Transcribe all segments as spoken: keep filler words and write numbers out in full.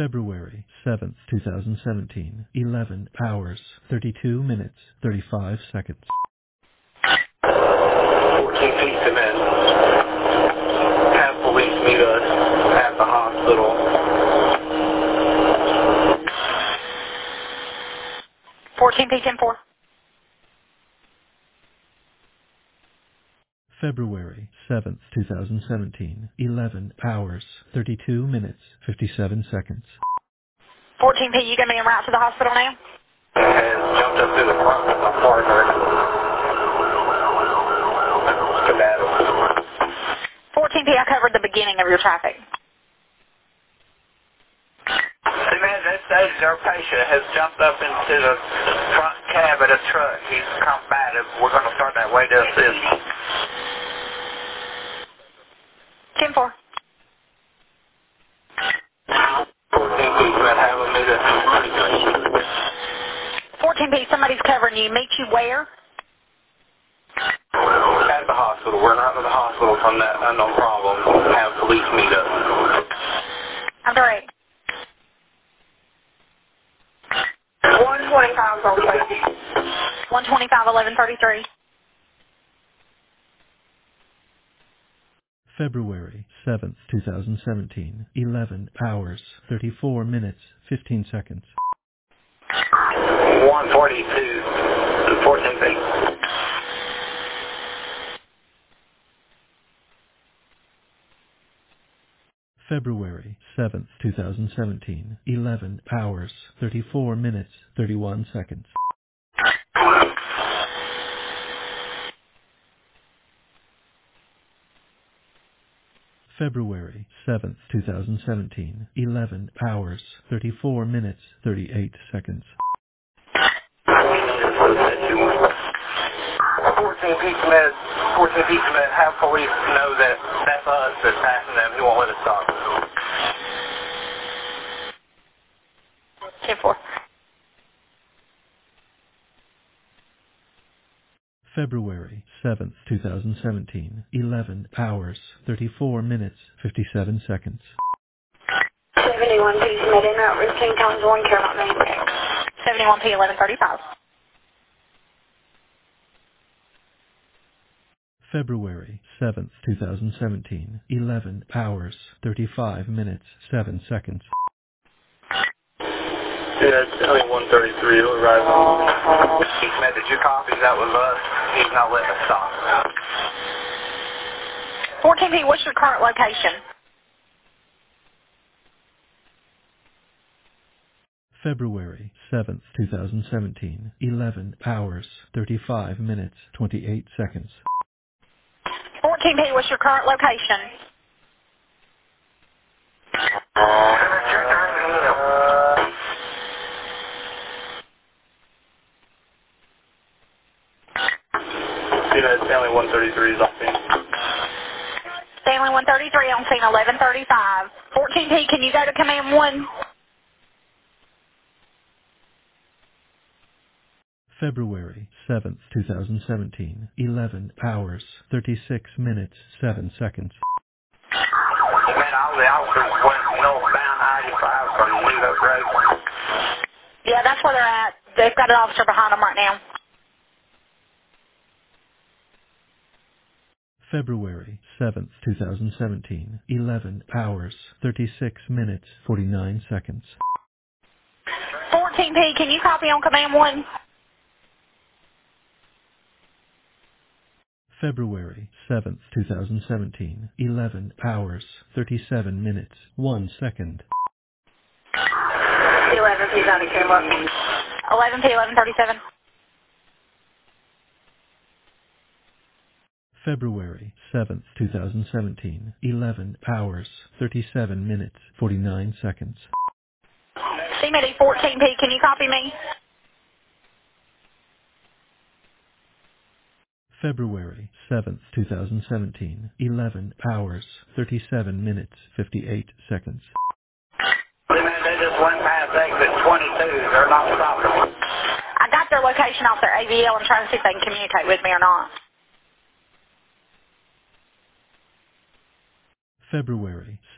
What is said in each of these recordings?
February seventh, two thousand seventeen, eleven hours, thirty-two minutes, thirty-five seconds. fourteen feet to men. Have police meet us at the hospital. fourteen feet, ten four. February seventh, two thousand seventeen, eleven hours, thirty-two minutes, fifty-seven seconds. fourteen P, you gonna be en route to the hospital now? And jumped up to the front with my partner. fourteen P, I covered the beginning of your traffic. See, man, this is our patient has jumped up into the front cab of the truck. He's combative. We're gonna start that way to assist. ten four. fourteen P, somebody's covering you. Meet you where? At the hospital. We're not at the hospital from that unknown problem. Have police meet up. I'm direct. one twenty-five, okay. one twenty-five, eleven thirty-three. February seventh, two thousand seventeen, eleven hours, thirty-four minutes, fifteen seconds. one forty-two, fourteen feet. February seventh, two thousand seventeen, eleven hours, thirty-four minutes, thirty-one seconds. February seventh, two thousand seventeen, eleven hours, thirty-four minutes, thirty-eight seconds. fourteen P command, fourteen P command, have police know that that's us that's passing them. He won't let us stop. ten four. February seventh, two thousand seventeen, eleven hours, thirty-four minutes, fifty-seven seconds. seventy-one P, submit in route routine times one, Carolina main road. seventy-one P, eleven thirty-five. February seventh, two thousand seventeen, eleven hours, thirty-five minutes, seven seconds. Yeah, it's only one thirty-three, it'll arrive on. He's mad that you copies out with us. He's not letting us stop. fourteen P, what's your current location? February seventh, two thousand seventeen, eleven hours, thirty-five minutes, twenty-eight seconds. fourteen P, what's your current location? Stanley one thirty-three is on scene. Stanley one thirty-three on scene, eleven thirty-five. fourteen P, can you go to command one? February seventh, two thousand seventeen, eleven hours, thirty-six minutes, seven seconds. Command all the officers went northbound I eighty-five from New Oak Road. Yeah, that's where they're at. They've got an officer behind them right now. February seventh, two thousand seventeen, eleven hours, thirty-six minutes, forty-nine seconds. fourteen P, can you copy on command one? February seventh, two thousand seventeen, eleven hours, thirty-seven minutes, one second. eleven P, not a camera. eleven P, eleven thirty-seven. February seventh, two thousand seventeen, eleven hours, thirty-seven minutes, forty-nine seconds. C M D fourteen P, can you copy me? February seventh, two thousand seventeen, eleven hours, thirty-seven minutes, fifty-eight seconds. They just went past exit twenty-two, they're not stopping. I got their location off their A V L. I'm trying to see if they can communicate with me or not.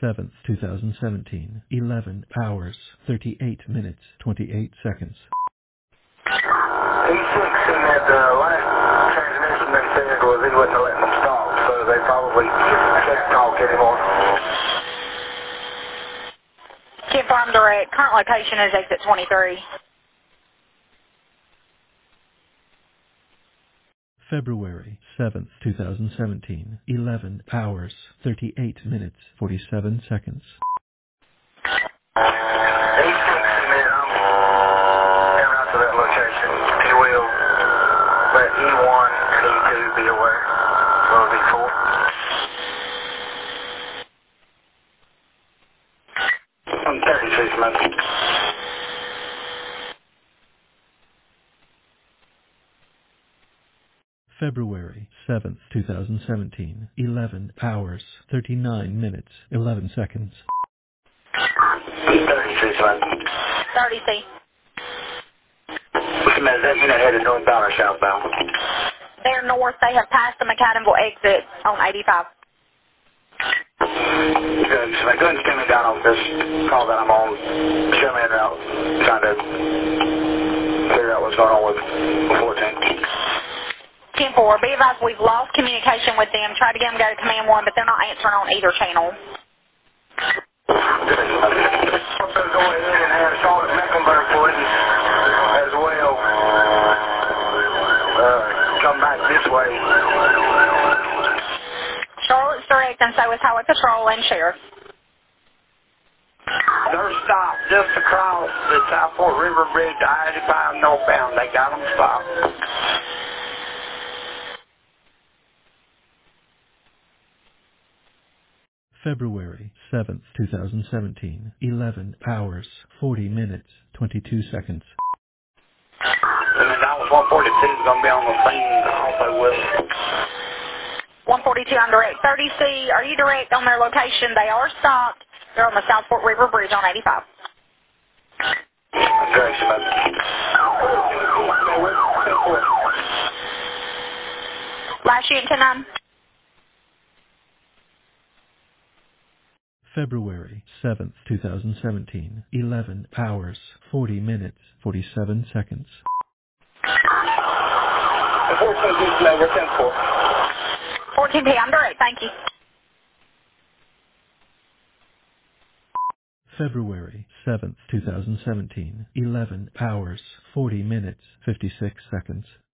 August seventh, two thousand seventeen, eleven hours, thirty-eight minutes, twenty-eight seconds. eighty-six, and that uh, last transmission they said was he wouldn't have let them stop, so they probably can't talk anymore. Kid Farm Direct, current location is exit twenty-three. February seventh, two thousand seventeen, eleven hours, thirty-eight minutes, forty-seven seconds. E one and E two be aware. Will be four. I'm thirty-six minutes. February seventh, two thousand seventeen, eleven hours, thirty-nine minutes, eleven seconds. thirty-six minutes. thirty C. Now, is that unit headed northbound or southbound? They're north. They have passed the McAdenville exit on eighty-five. Good. So go ahead and send me down on this call that I'm on. Show me in route. Trying to figure out what's going on with fourteen. ten four. Be advised, we've lost communication with them. Tried to get them to go to command one, but they're not answering on either channel. Also go ahead and have Charlotte Mecklenburg Police as well. Come back this way. Charlotte's direct, and so is Highway Patrol and Sheriff. They're stopped just across the Southport River Bridge, I eighty-five northbound. They got them stopped. February seventh, two thousand seventeen, eleven hours, forty minutes, twenty-two seconds. one forty-two is going to be on the scene also with one forty-two on direct. thirty C, are you direct on their location? They are stopped. They're on the Southport River Bridge on eighty-five. Direct, last unit ten nine. February seventh, two thousand seventeen, eleven hours, forty minutes, forty-seven seconds. fourteen P, I'm direct, thank you. February seventh, two thousand seventeen, eleven hours, forty minutes, fifty-six seconds.